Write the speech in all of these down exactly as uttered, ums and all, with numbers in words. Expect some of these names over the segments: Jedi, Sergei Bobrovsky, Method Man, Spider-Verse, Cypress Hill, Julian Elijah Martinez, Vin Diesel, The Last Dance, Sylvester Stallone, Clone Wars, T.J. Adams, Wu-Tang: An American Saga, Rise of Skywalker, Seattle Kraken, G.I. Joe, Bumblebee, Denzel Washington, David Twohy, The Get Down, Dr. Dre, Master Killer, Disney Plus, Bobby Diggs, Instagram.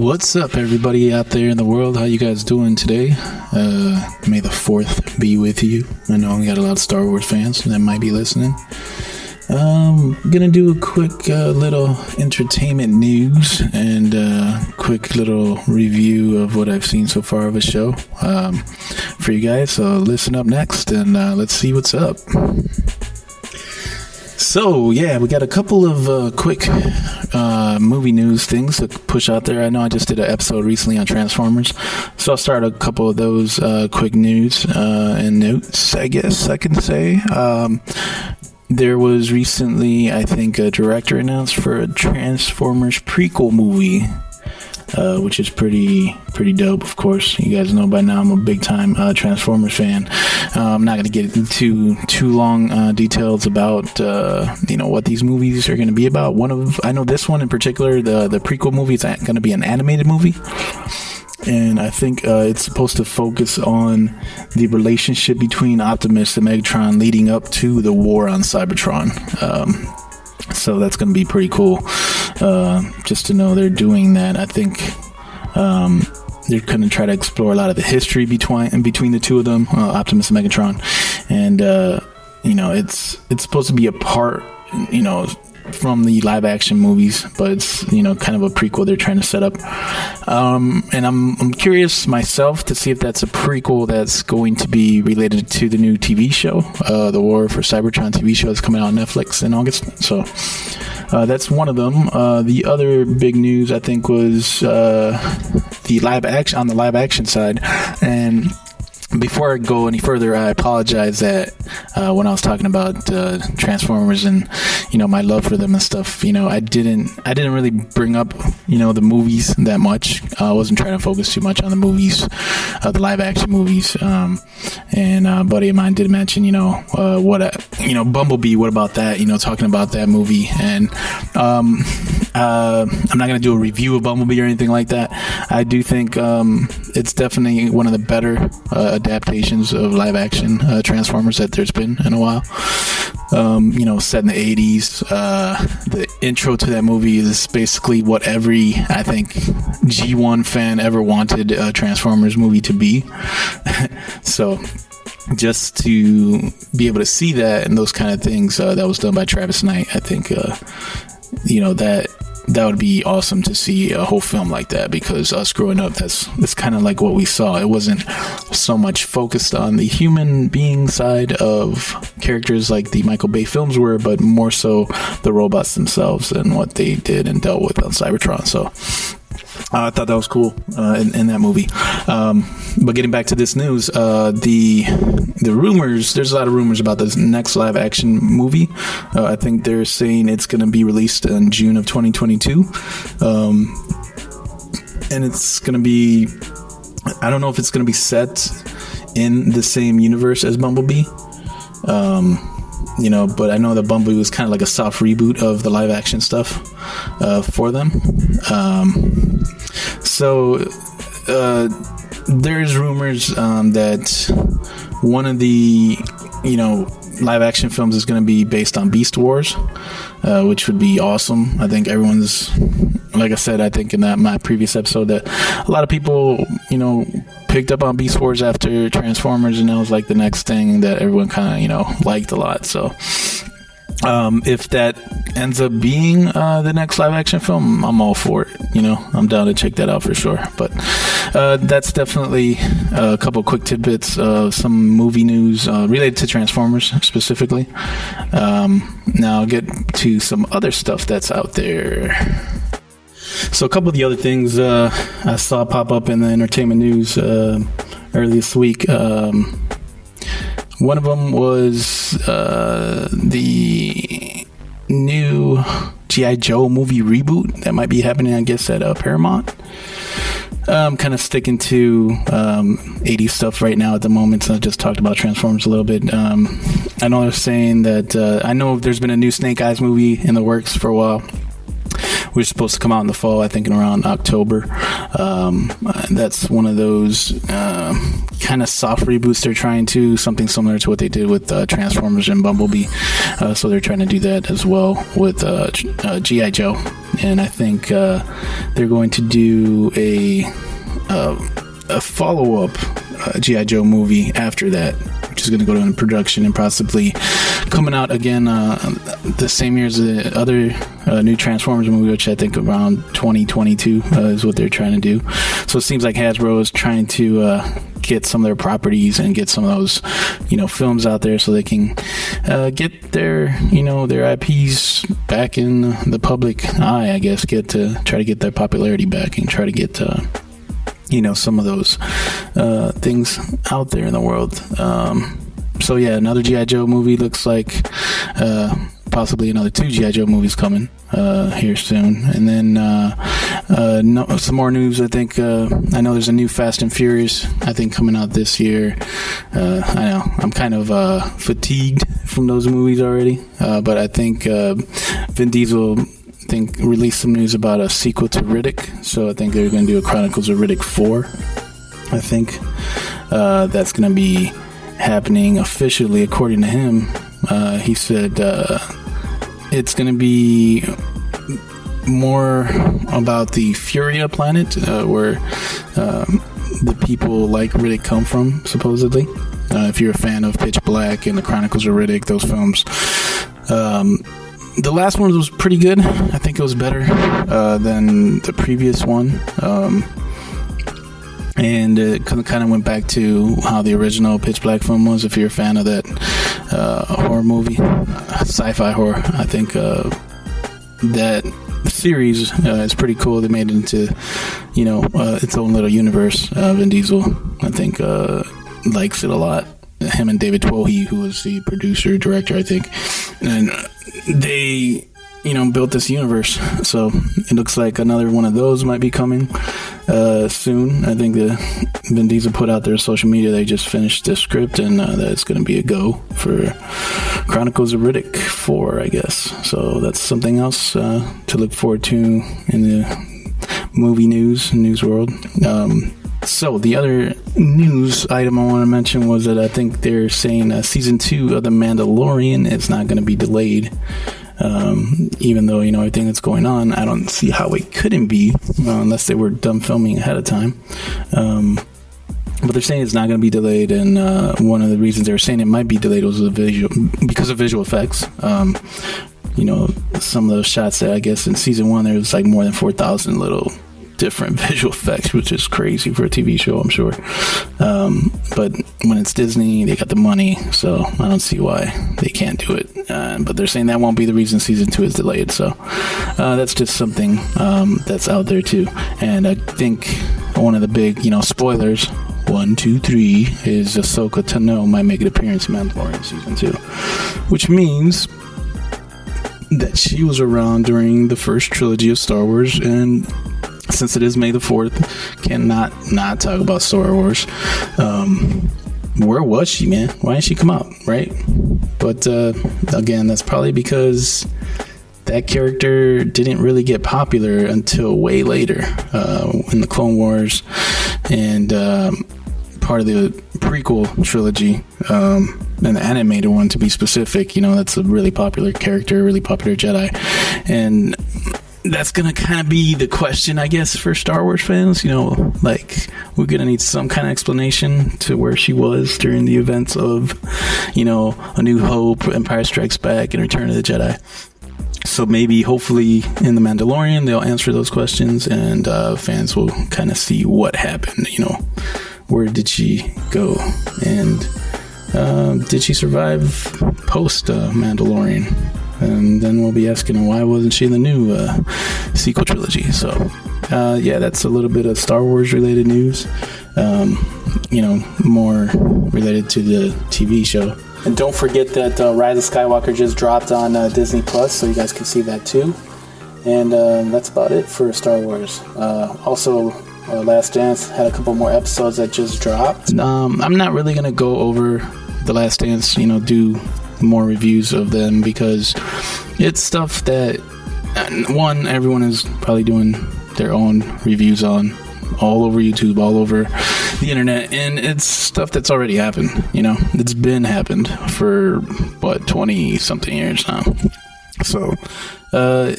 What's up, everybody out there in the world? How you guys doing today? Uh, may the fourth be with you. I know we got a lot of Star Wars fans that might be listening. Um, gonna do a quick uh, little entertainment news and uh, quick little review of what I've seen so far of a show um, for you guys. So listen up next and uh, let's see what's up. So yeah, we got a couple of uh, quick uh, movie news things to push out there. I know I just did an episode recently on Transformers, so I'll start a couple of those uh, quick news uh, and notes, I guess I can say. Um, There was recently, I think, a director announced for a Transformers prequel movie, uh, which is pretty pretty dope, of course. You guys know by now I'm a big-time uh, Transformers fan. Uh, I'm not going to get into too long uh, details about, uh, you know, what these movies are going to be about. One of, I know this one in particular, the, the prequel movie, is going to be an animated movie. And I think uh, it's supposed to focus on the relationship between Optimus and Megatron leading up to the war on Cybertron. Um, so that's going to be pretty cool uh, just to know they're doing that. I think um, they're going to try to explore a lot of the history between, between the two of them, uh, Optimus and Megatron. And, uh, you know, it's it's supposed to be a part, you know, from the live action movies, but it's, you know, kind of a prequel they're trying to set up. Um, and I'm I'm curious myself to see if that's a prequel that's going to be related to the new T V show, uh, the War for Cybertron T V show that's coming out on Netflix in August. So uh, that's one of them. Uh, the other big news, I think, was uh, the live action on the live action side. And before I go any further, I apologize that uh, when I was talking about uh, Transformers and, you know, my love for them and stuff, you know, I didn't I didn't really bring up, you know, the movies that much. I wasn't trying to focus too much on the movies, uh, the live action movies. Um, and a buddy of mine did mention, you know, uh, what, I, you know, Bumblebee, what about that? You know, talking about that movie. And um, uh, I'm not going to do a review of Bumblebee or anything like that. I do think um, it's definitely one of the better uh, adaptations of live action uh, Transformers that there's been in a while. Um, you know, set in the eighties. Uh, the intro to that movie is basically what every, I think, G one fan ever wanted a Transformers movie to be. So just to be able to see that and those kind of things, uh, that was done by Travis Knight, I think, uh, you know, that that would be awesome to see a whole film like that, because us growing up, that's that's kind of like what we saw. It wasn't so much focused on the human being side of characters like the Michael Bay films were, but more so the robots themselves and what they did and dealt with on Cybertron. So uh, I thought that was cool uh, in, in that movie. Um, but getting back to this news, uh, the the rumors, there's a lot of rumors about this next live action movie. Uh, I think they're saying it's going to be released in June of twenty twenty-two. Um, and it's going to be, I don't know if it's going to be set in the same universe as Bumblebee. Um, you know, but I know that Bumblebee was kind of like a soft reboot of the live action stuff uh, for them. Um, so uh, there's rumors um, that one of the, you know, live action films is going to be based on Beast Wars, uh, which would be awesome. I think everyone's, like I said, I think in that my previous episode that a lot of people, you know, picked up on Beast Wars after Transformers, and that was like the next thing that everyone kind of, you know, liked a lot. So um, if that ends up being uh, the next live action film, I'm all for it. You know, I'm down to check that out for sure. But uh, that's definitely a couple quick tidbits of some movie news uh, related to Transformers specifically. Um, now I'll get to some other stuff that's out there. So a couple of the other things uh, I saw pop up in the entertainment news uh, early this week. Um, one of them was uh, the new G I. Joe movie reboot that might be happening, I guess, at uh, Paramount. I'm kind of sticking to um, eighties stuff right now at the moment, so I just talked about Transformers a little bit. Um, I know they're saying that uh, I know there's been a new Snake Eyes movie in the works for a while, which is supposed to come out in the fall, I think in around October. Um, that's one of those uh, kind of soft reboots they're trying to, something similar to what they did with uh, Transformers and Bumblebee. Uh, so they're trying to do that as well with uh, uh, G I. Joe. And I think uh, they're going to do a, uh, a follow-up uh, G I. Joe movie after that, which is going to go into production and possibly coming out again uh, the same year as the other uh, new Transformers movie, which I think around twenty twenty-two uh, is what they're trying to do. So it seems like Hasbro is trying to uh, get some of their properties and get some of those, you know, films out there so they can uh, get their, you know, their I Ps back in the public eye, I guess, get to try to get their popularity back and try to get uh, you know, some of those uh, things out there in the world. Um, so yeah, another G I. Joe movie looks like uh, possibly another two G I. Joe movies coming uh, here soon. And then uh, uh, no, some more news, I think. Uh, I know there's a new Fast and Furious, I think, coming out this year. Uh, I know, I'm kind of uh, fatigued from those movies already. Uh, but I think uh, Vin Diesel... I think released some news about a sequel to Riddick, so I think they're going to do a Chronicles of Riddick four. I think uh, that's going to be happening officially, according to him. Uh, he said uh, it's going to be more about the Furia planet, uh, where uh, the people like Riddick come from, supposedly. Uh, if you're a fan of Pitch Black and the Chronicles of Riddick, those films. Um, The last one was pretty good. I think it was better uh, than the previous one. Um, and it kind of went back to how the original Pitch Black film was, if you're a fan of that uh, horror movie. Uh, sci-fi horror. I think uh, that series uh, is pretty cool. They made it into, you know, uh, its own little universe. Uh, Vin Diesel, I think, uh, likes it a lot. Him and David Twohy, who was the producer, director, I think. And they, you know, built this universe. So it looks like another one of those might be coming uh, soon. I think the Vin Diesel put out their social media. They just finished the script, and uh, that's going to be a go for Chronicles of Riddick four, I guess. So that's something else uh, to look forward to in the movie news, news world. Um So, the other news item I want to mention was that I think they're saying uh, Season two of The Mandalorian is not going to be delayed. Um, even though, you know, everything that's going on, I don't see how it couldn't be, uh, unless they were done filming ahead of time. Um, but they're saying it's not going to be delayed, and uh, one of the reasons they were saying it might be delayed was the visual, because of visual effects. Um, you know, some of those shots that I guess in Season one, there was like more than four thousand little... different visual effects, which is crazy for a T V show, I'm sure. Um, but when it's Disney, they got the money, so I don't see why they can't do it. Uh, but they're saying that won't be the reason Season two is delayed, so uh, that's just something um, that's out there, too. And I think one of the big, you know, spoilers, one, two, three, is Ahsoka Tano might make an appearance in Mandalorian Season two, which means... that she was around during the first trilogy of Star Wars, and since it is May the fourth, cannot not talk about Star Wars. Um, where was she, man? Why didn't she come out, right? But uh, again, that's probably because that character didn't really get popular until way later uh, in the Clone Wars and um, part of the prequel trilogy. Um, an animated one, to be specific. You know, that's a really popular character, really popular Jedi, and that's gonna kind of be the question, I guess, for Star Wars fans. You know, like, we're gonna need some kind of explanation to where she was during the events of, you know, A New Hope, Empire Strikes Back, and Return of the Jedi. So maybe, hopefully, in The Mandalorian, they'll answer those questions, and uh, fans will kind of see what happened. You know, where did she go, and Uh, did she survive post uh, Mandalorian? And then we'll be asking, why wasn't she in the new uh, sequel trilogy? So, uh, yeah, that's a little bit of Star Wars related news. Um, you know, more related to the T V show. And don't forget that uh, Rise of Skywalker just dropped on uh, Disney Plus, so you guys can see that too. And uh, that's about it for Star Wars. Uh, also. Uh, Last Dance had a couple more episodes that just dropped. Um, I'm not really gonna go over The Last Dance, you know, do more reviews of them because it's stuff that one, everyone is probably doing their own reviews on all over YouTube, all over the internet, and it's stuff that's already happened, you know? It's been happened for, what, twenty-something years now. So, uh...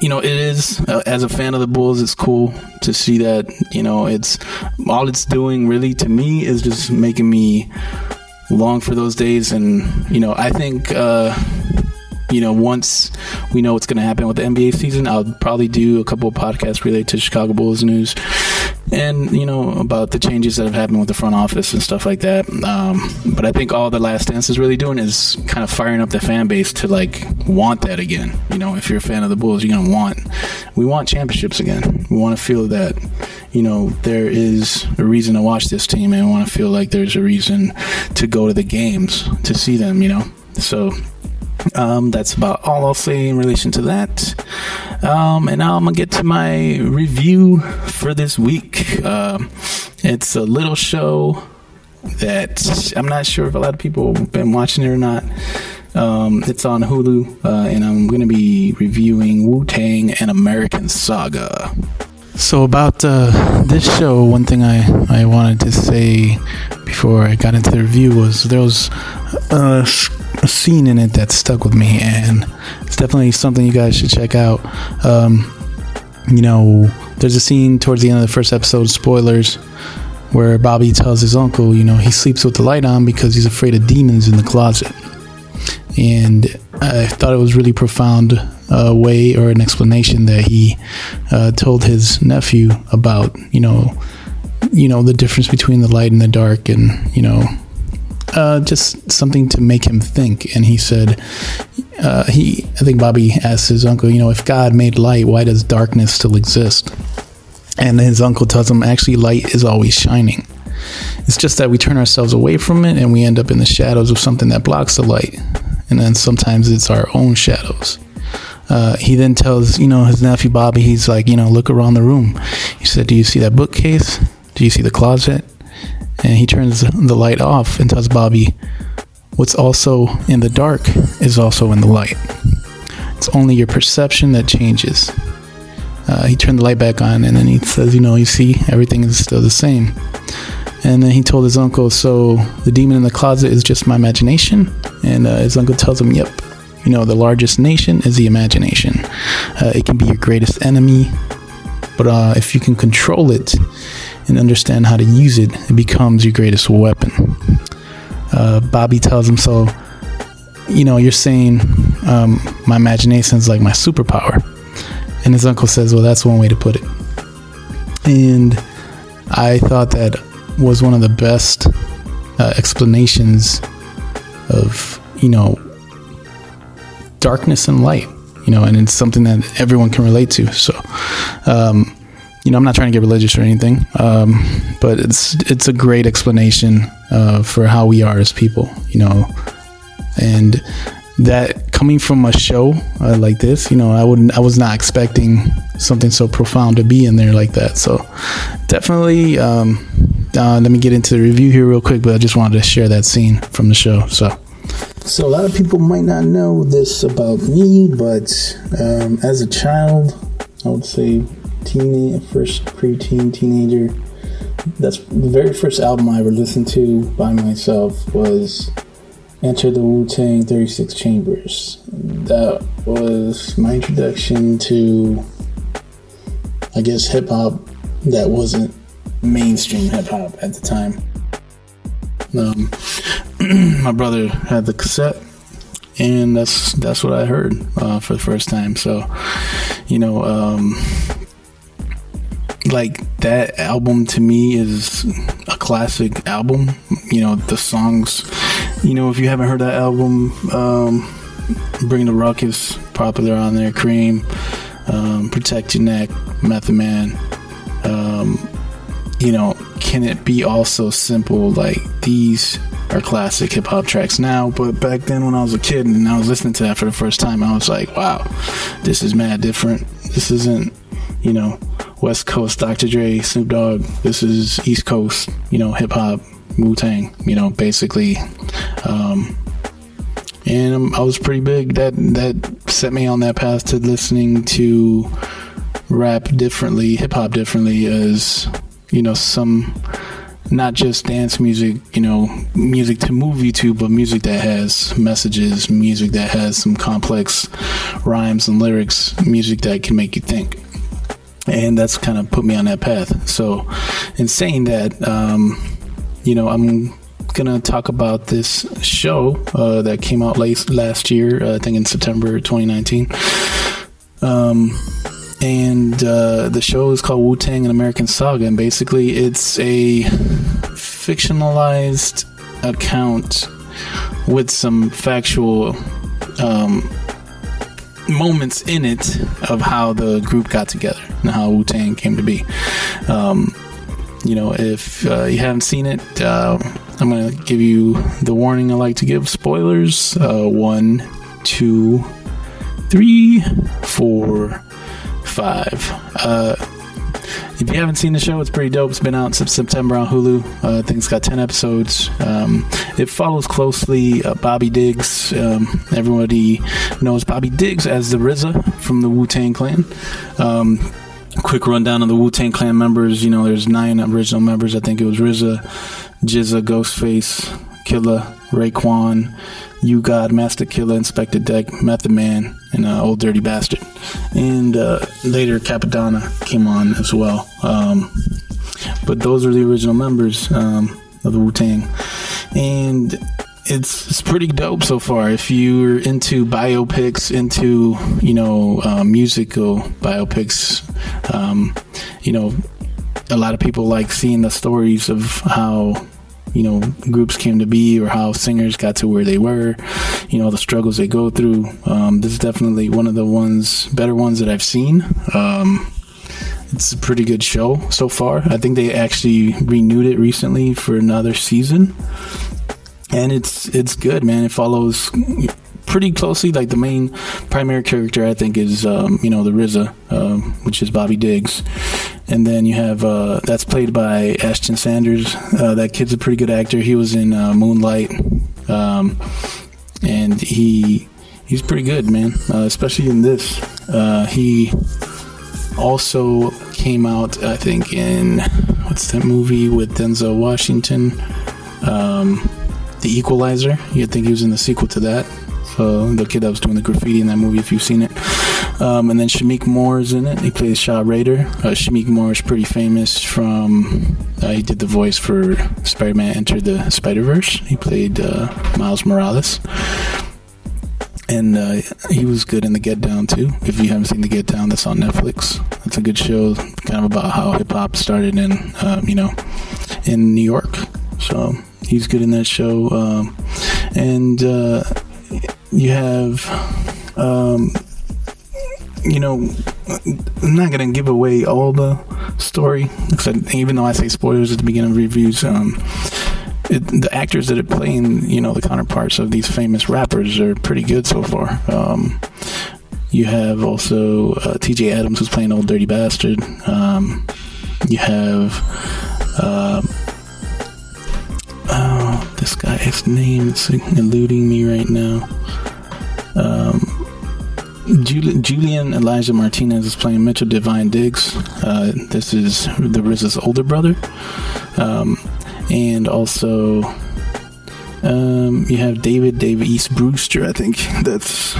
you know, it is, uh, as a fan of the Bulls, it's cool to see that, you know, it's, all it's doing really to me is just making me long for those days. And, you know, I think, uh, you know, once we know what's going to happen with the N B A season, I'll probably do a couple of podcasts related to Chicago Bulls news and, you know, about the changes that have happened with the front office and stuff like that. Um, but I think all The Last Dance is really doing is kind of firing up the fan base to, like, want that again. You know, if you're a fan of the Bulls, you're going to want, we want championships again. We want to feel that, you know, there is a reason to watch this team, and we want to feel like there's a reason to go to the games to see them, you know. So... Um, that's about all I'll say in relation to that. Um, and now I'm going to get to my review for this week. Uh, it's a little show that I'm not sure if a lot of people have been watching it or not. Um, it's on Hulu, uh, and I'm going to be reviewing Wu-Tang: An American Saga. So about uh, this show, one thing I, I wanted to say before I got into the review was there was a, a scene in it that stuck with me, and it's definitely something you guys should check out. Um, you know, there's a scene towards the end of the first episode, spoilers, where Bobby tells his uncle, you know, he sleeps with the light on because he's afraid of demons in the closet. And I thought it was really profound uh, way or an explanation that he uh, told his nephew about, you know, you know, the difference between the light and the dark, and, you know, uh, just something to make him think. And he said, uh, he, I think Bobby asked his uncle, you know, if God made light, why does darkness still exist? And his uncle tells him, actually, light is always shining. It's just that we turn ourselves away from it and we end up in the shadows of something that blocks the light. And then sometimes it's our own shadows. Uh, he then tells, you know, his nephew Bobby, he's like, you know, look around the room. He said, do you see that bookcase? Do you see the closet? And he turns the light off and tells Bobby, what's also in the dark is also in the light. It's only your perception that changes. Uh, he turned the light back on, and then he says, you know, you see, everything is still the same. And then he told his uncle, so the demon in the closet is just my imagination? And uh, his uncle tells him, yep, you know, the largest nation is the imagination. Uh, it can be your greatest enemy, but uh, if you can control it and understand how to use it, it becomes your greatest weapon. Uh, Bobby tells him, so, you know, you're saying um, my imagination is like my superpower. And his uncle says, well, that's one way to put it. And I thought that was one of the best uh, explanations of, you know, darkness and light, you know, and it's something that everyone can relate to. So, um, you know, I'm not trying to get religious or anything, um, but it's it's a great explanation uh, for how we are as people, you know, and that coming from a show uh, like this, you know, I wouldn't, I was not expecting something so profound to be in there like that. So, definitely. Um, Uh, let me get into the review here real quick, but I just wanted to share that scene from the show. So, so a lot of people might not know this about me, but um, as a child, I would say teenage, first preteen, teenager. That's the very first album I ever listened to by myself was "Enter the Wu-Tang: thirty-six Chambers." That was my introduction to, I guess, hip hop that wasn't mainstream hip-hop at the time. Um, my brother had the cassette, and that's that's what I heard uh, for the first time. So, you know, um, like, that album to me is a classic album. You know, the songs, you know, if you haven't heard that album, um, Bring the Ruckus, popular on there, Cream, um, Protect Your Neck, Method Man, um, you know, Can It Be All So Simple? Like, these are classic hip-hop tracks now, but back then when I was a kid and I was listening to that for the first time, I was like, wow, this is mad different. This isn't, you know, West Coast Doctor Dre, Snoop Dogg. This is East Coast, you know, hip-hop, Wu-Tang, you know, basically. Um, and I was pretty big. That that set me on that path to listening to rap differently, hip hop differently, as you know, some not just dance music, you know, music to move you to, but music that has messages, music that has some complex rhymes and lyrics, music that can make you think. And that's kind of put me on that path. So in saying that, um, you know, I'm gonna talk about this show uh, that came out late last year, uh, I think in September twenty nineteen. Um, and uh, the show is called Wu-Tang: An American Saga, and basically it's a fictionalized account with some factual um, moments in it of how the group got together and how Wu-Tang came to be. Um, you know, if uh, you haven't seen it, uh, I'm going to give you the warning I like to give. Spoilers. Uh, one, two, three, four, five. Uh, if you haven't seen the show, it's pretty dope. It's been out since September on Hulu. Uh, I think it's got ten episodes. Um, it follows closely uh, Bobby Diggs. Um, everybody knows Bobby Diggs as the R Z A from the Wu-Tang Clan. Um, quick rundown of the Wu-Tang Clan members. You know, there's nine original members. I think it was R Z A, G Z A, Ghostface, Killer, Raekwon, You God, Master Killer, Inspector Deck, Method Man, and uh, Old Dirty Bastard. And uh, later, Capadonna came on as well. Um, but those are the original members um, of the Wu-Tang. And it's it's pretty dope so far. If you're into biopics, into, you know, uh, musical biopics, um, you know, a lot of people like seeing the stories of how, you know, groups came to be or how singers got to where they were, you know, the struggles they go through. Um, this is definitely one of the ones, better ones that I've seen. Um, it's a pretty good show so far. I think they actually renewed it recently for another season. And it's it's good, man. It follows pretty closely. Like, the main primary character, I think, is, um, you know, the R Z A, uh, which is Bobby Diggs. And then you have, uh, that's played by Ashton Sanders. Uh, that kid's a pretty good actor. He was in uh, Moonlight. Um, and he he's pretty good, man, uh, especially in this. Uh, he also came out, I think, in, what's that movie with Denzel Washington? Um, The Equalizer. You'd think he was in the sequel to that. Uh, the kid that was doing the graffiti in that movie, if you've seen it. Um, and then Shameik Moore is in it. He plays Shaw Raider. Uh, Shameik Moore is pretty famous from... Uh, he did the voice for Spider-Man Enter the Spider-Verse. He played uh, Miles Morales. And uh, he was good in The Get Down, too. If you haven't seen The Get Down, that's on Netflix. It's a good show, kind of about how hip-hop started in, uh, you know, in New York. So he's good in that show. Um, and... Uh, You have, um, you know, I'm not going to give away all the story, except, even though I say spoilers at the beginning of reviews, um, it, the actors that are playing, you know, the counterparts of these famous rappers are pretty good so far. Um, you have also uh, T J Adams, who's playing Old Dirty Bastard. Um, you have... Uh, Oh, this guy, his name is eluding me right now. Um, Jul- Julian Elijah Martinez is playing Mitchell Divine Diggs. Uh, this is the R Z A's older brother. Um, and also, um, you have David, David East Brewster, I think. That's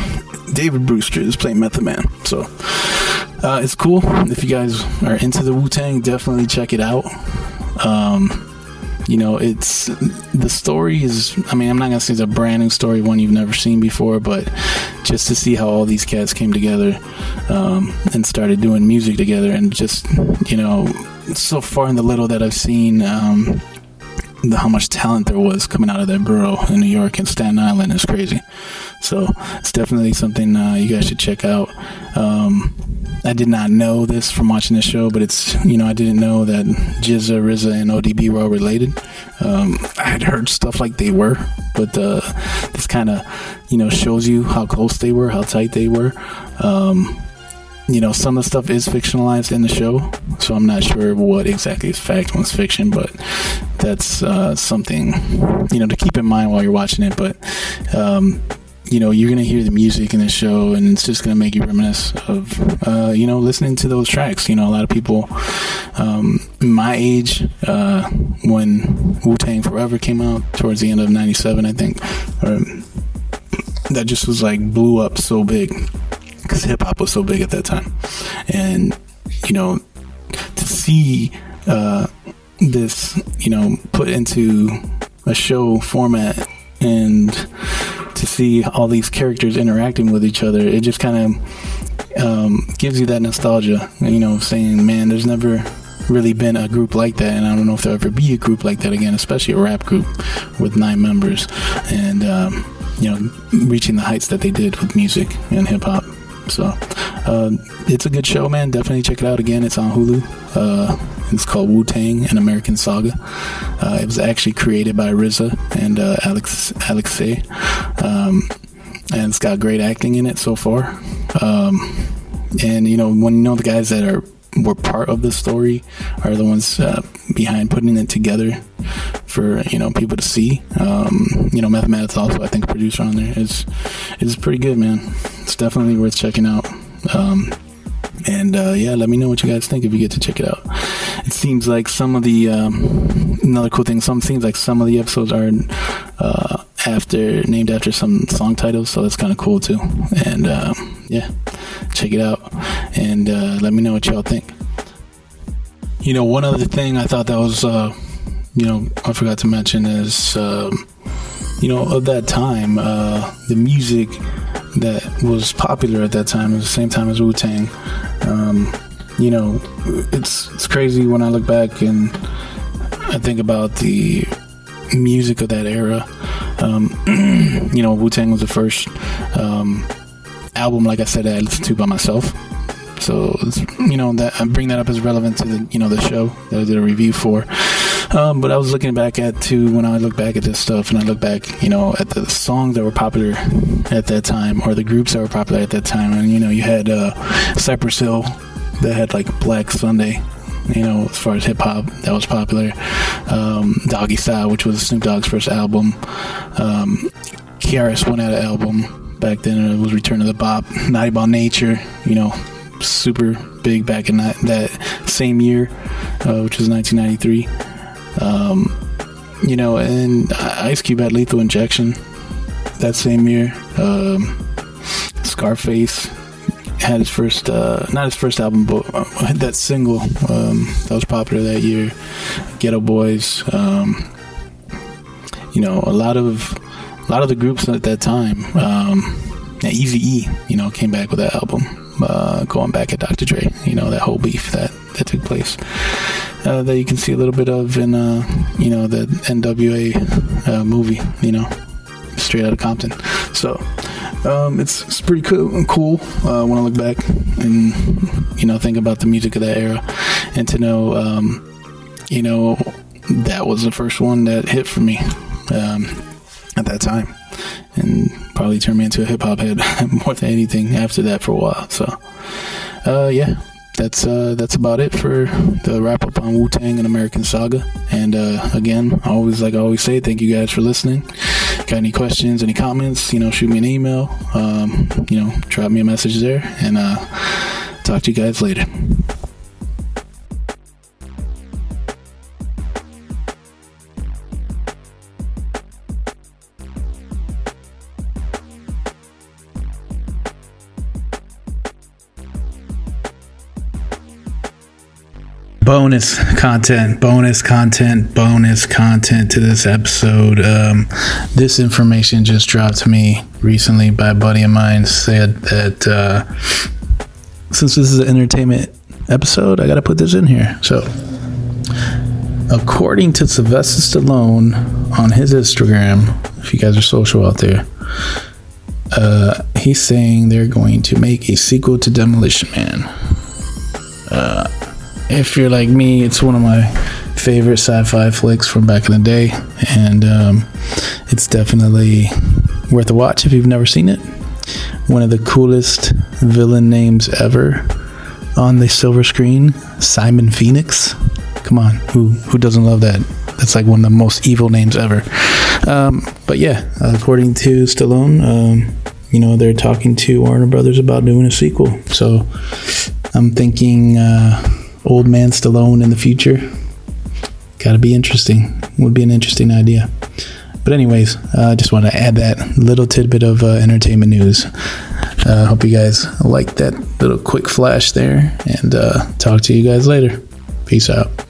David Brewster is playing Method Man. So, uh, it's cool. If you guys are into the Wu-Tang, definitely check it out. Um... You know, it's, the story is, I mean, I'm not going to say it's a brand new story, one you've never seen before, but just to see how all these cats came together um, and started doing music together. And just, you know, so far in the little that I've seen, um, the, how much talent there was coming out of that borough in New York and Staten Island is crazy. So it's definitely something uh, you guys should check out. Um, I did not know this from watching this show, but it's, you know, I didn't know that G Z A, R Z A, and O D B were all related. Um, I had heard stuff like they were, but uh, this kind of, you know, shows you how close they were, how tight they were. Um, you know, some of the stuff is fictionalized in the show, so I'm not sure what exactly is fact, what's fiction, but that's uh, something, you know, to keep in mind while you're watching it. But, um, you know, you're going to hear the music in the show, and it's just going to make you reminisce of, uh, you know, listening to those tracks. You know, a lot of people um, my age, uh, when Wu-Tang Forever came out towards the end of ninety-seven, I think, or, that just was like blew up so big because hip hop was so big at that time. And, you know, to see uh, this, you know, put into a show format and to see all these characters interacting with each other, it just kind of um, gives you that nostalgia, you know, saying, man, there's never really been a group like that, and I don't know if there'll ever be a group like that again, especially a rap group with nine members and, um, you know, reaching the heights that they did with music and hip hop. So uh, it's a good show, man. Definitely check it out. Again, it's on Hulu. Uh, it's called Wu-Tang: An American Saga. Uh, it was actually created by R Z A and uh, Alex Alexei, um, and it's got great acting in it so far. Um, and you know, when you know the guys that are were part of the story are the ones uh, behind putting it together for, you know, people to see. Um, you know, Method Man is also, I think, a producer on there. It's, it's pretty good, man. It's definitely worth checking out. Um, and, uh, yeah, let me know what you guys think if you get to check it out. It seems like some of the, um, another cool thing, some seems like some of the episodes are uh, after, named after some song titles, so that's kind of cool, too. And, uh, yeah, check it out. And uh, let me know what y'all think. You know, one other thing I thought that was, uh, you know, I forgot to mention is, uh, you know, of that time, uh, the music that was popular at that time, it was the same time as Wu-Tang. Um, you know, it's it's crazy when I look back and I think about the music of that era. Um, you know, Wu-Tang was the first um, album, like I said, that I listened to by myself. So, it's, you know, that I bring that up as relevant to the, you know, the show that I did a review for. Um, but I was looking back at, too, when I look back at this stuff, and I look back, you know, at the songs that were popular at that time, or the groups that were popular at that time. And, you know, you had uh, Cypress Hill that had, like, Black Sunday, you know, as far as hip-hop, that was popular. Um, Doggy Style, which was Snoop Dogg's first album. Um, K R S One had an album back then, and it was Return of the Bop. Naughty by Nature, you know, super big back in that, that same year, uh, which was nineteen ninety-three. Um, you know, and Ice Cube had Lethal Injection that same year. Um, Scarface had his first, uh, not his first album, but uh, that single um, that was popular that year. Ghetto Boys. Um, you know, a lot of a lot of the groups at that time. Um, Eazy-E, you know, came back with that album. Uh, going back at Doctor Dre, you know, that whole beef that, that took place uh, that you can see a little bit of in uh, you know, the N W A uh, movie, you know, Straight Outta Compton. So um, it's, it's pretty cool, cool uh, when I look back and, you know, think about the music of that era, and to know um, you know, that was the first one that hit for me um, at that time, and probably turned me into a hip-hop head more than anything after that for a while. So uh yeah that's uh that's about it for the wrap up on Wu-Tang and American Saga. And uh again, always like I always say, thank you guys for listening. Got any questions, any comments, you know, shoot me an email, um you know, drop me a message there, and uh talk to you guys later. Bonus content, bonus content, bonus content to this episode. Um, this information just dropped to me recently by a buddy of mine. Said that uh, since this is an entertainment episode, I got to put this in here. So, according to Sylvester Stallone on his Instagram, if you guys are social out there, uh, he's saying they're going to make a sequel to Demolition Man. Uh... If you're like me, it's one of my favorite sci-fi flicks from back in the day, and um, it's definitely worth a watch if you've never seen it. One of the coolest villain names ever on the silver screen, Simon Phoenix. Come on, who who doesn't love that? That's like one of the most evil names ever. Um, but yeah, according to Stallone, um, you know, they're talking to Warner Brothers about doing a sequel. So I'm thinking uh, Old Man Stallone in the future. Gotta be interesting. Would be an interesting idea. But anyways, I uh, just want to add that little tidbit of uh, entertainment news. Uh, hope you guys like that little quick flash there, and uh, talk to you guys later. Peace out.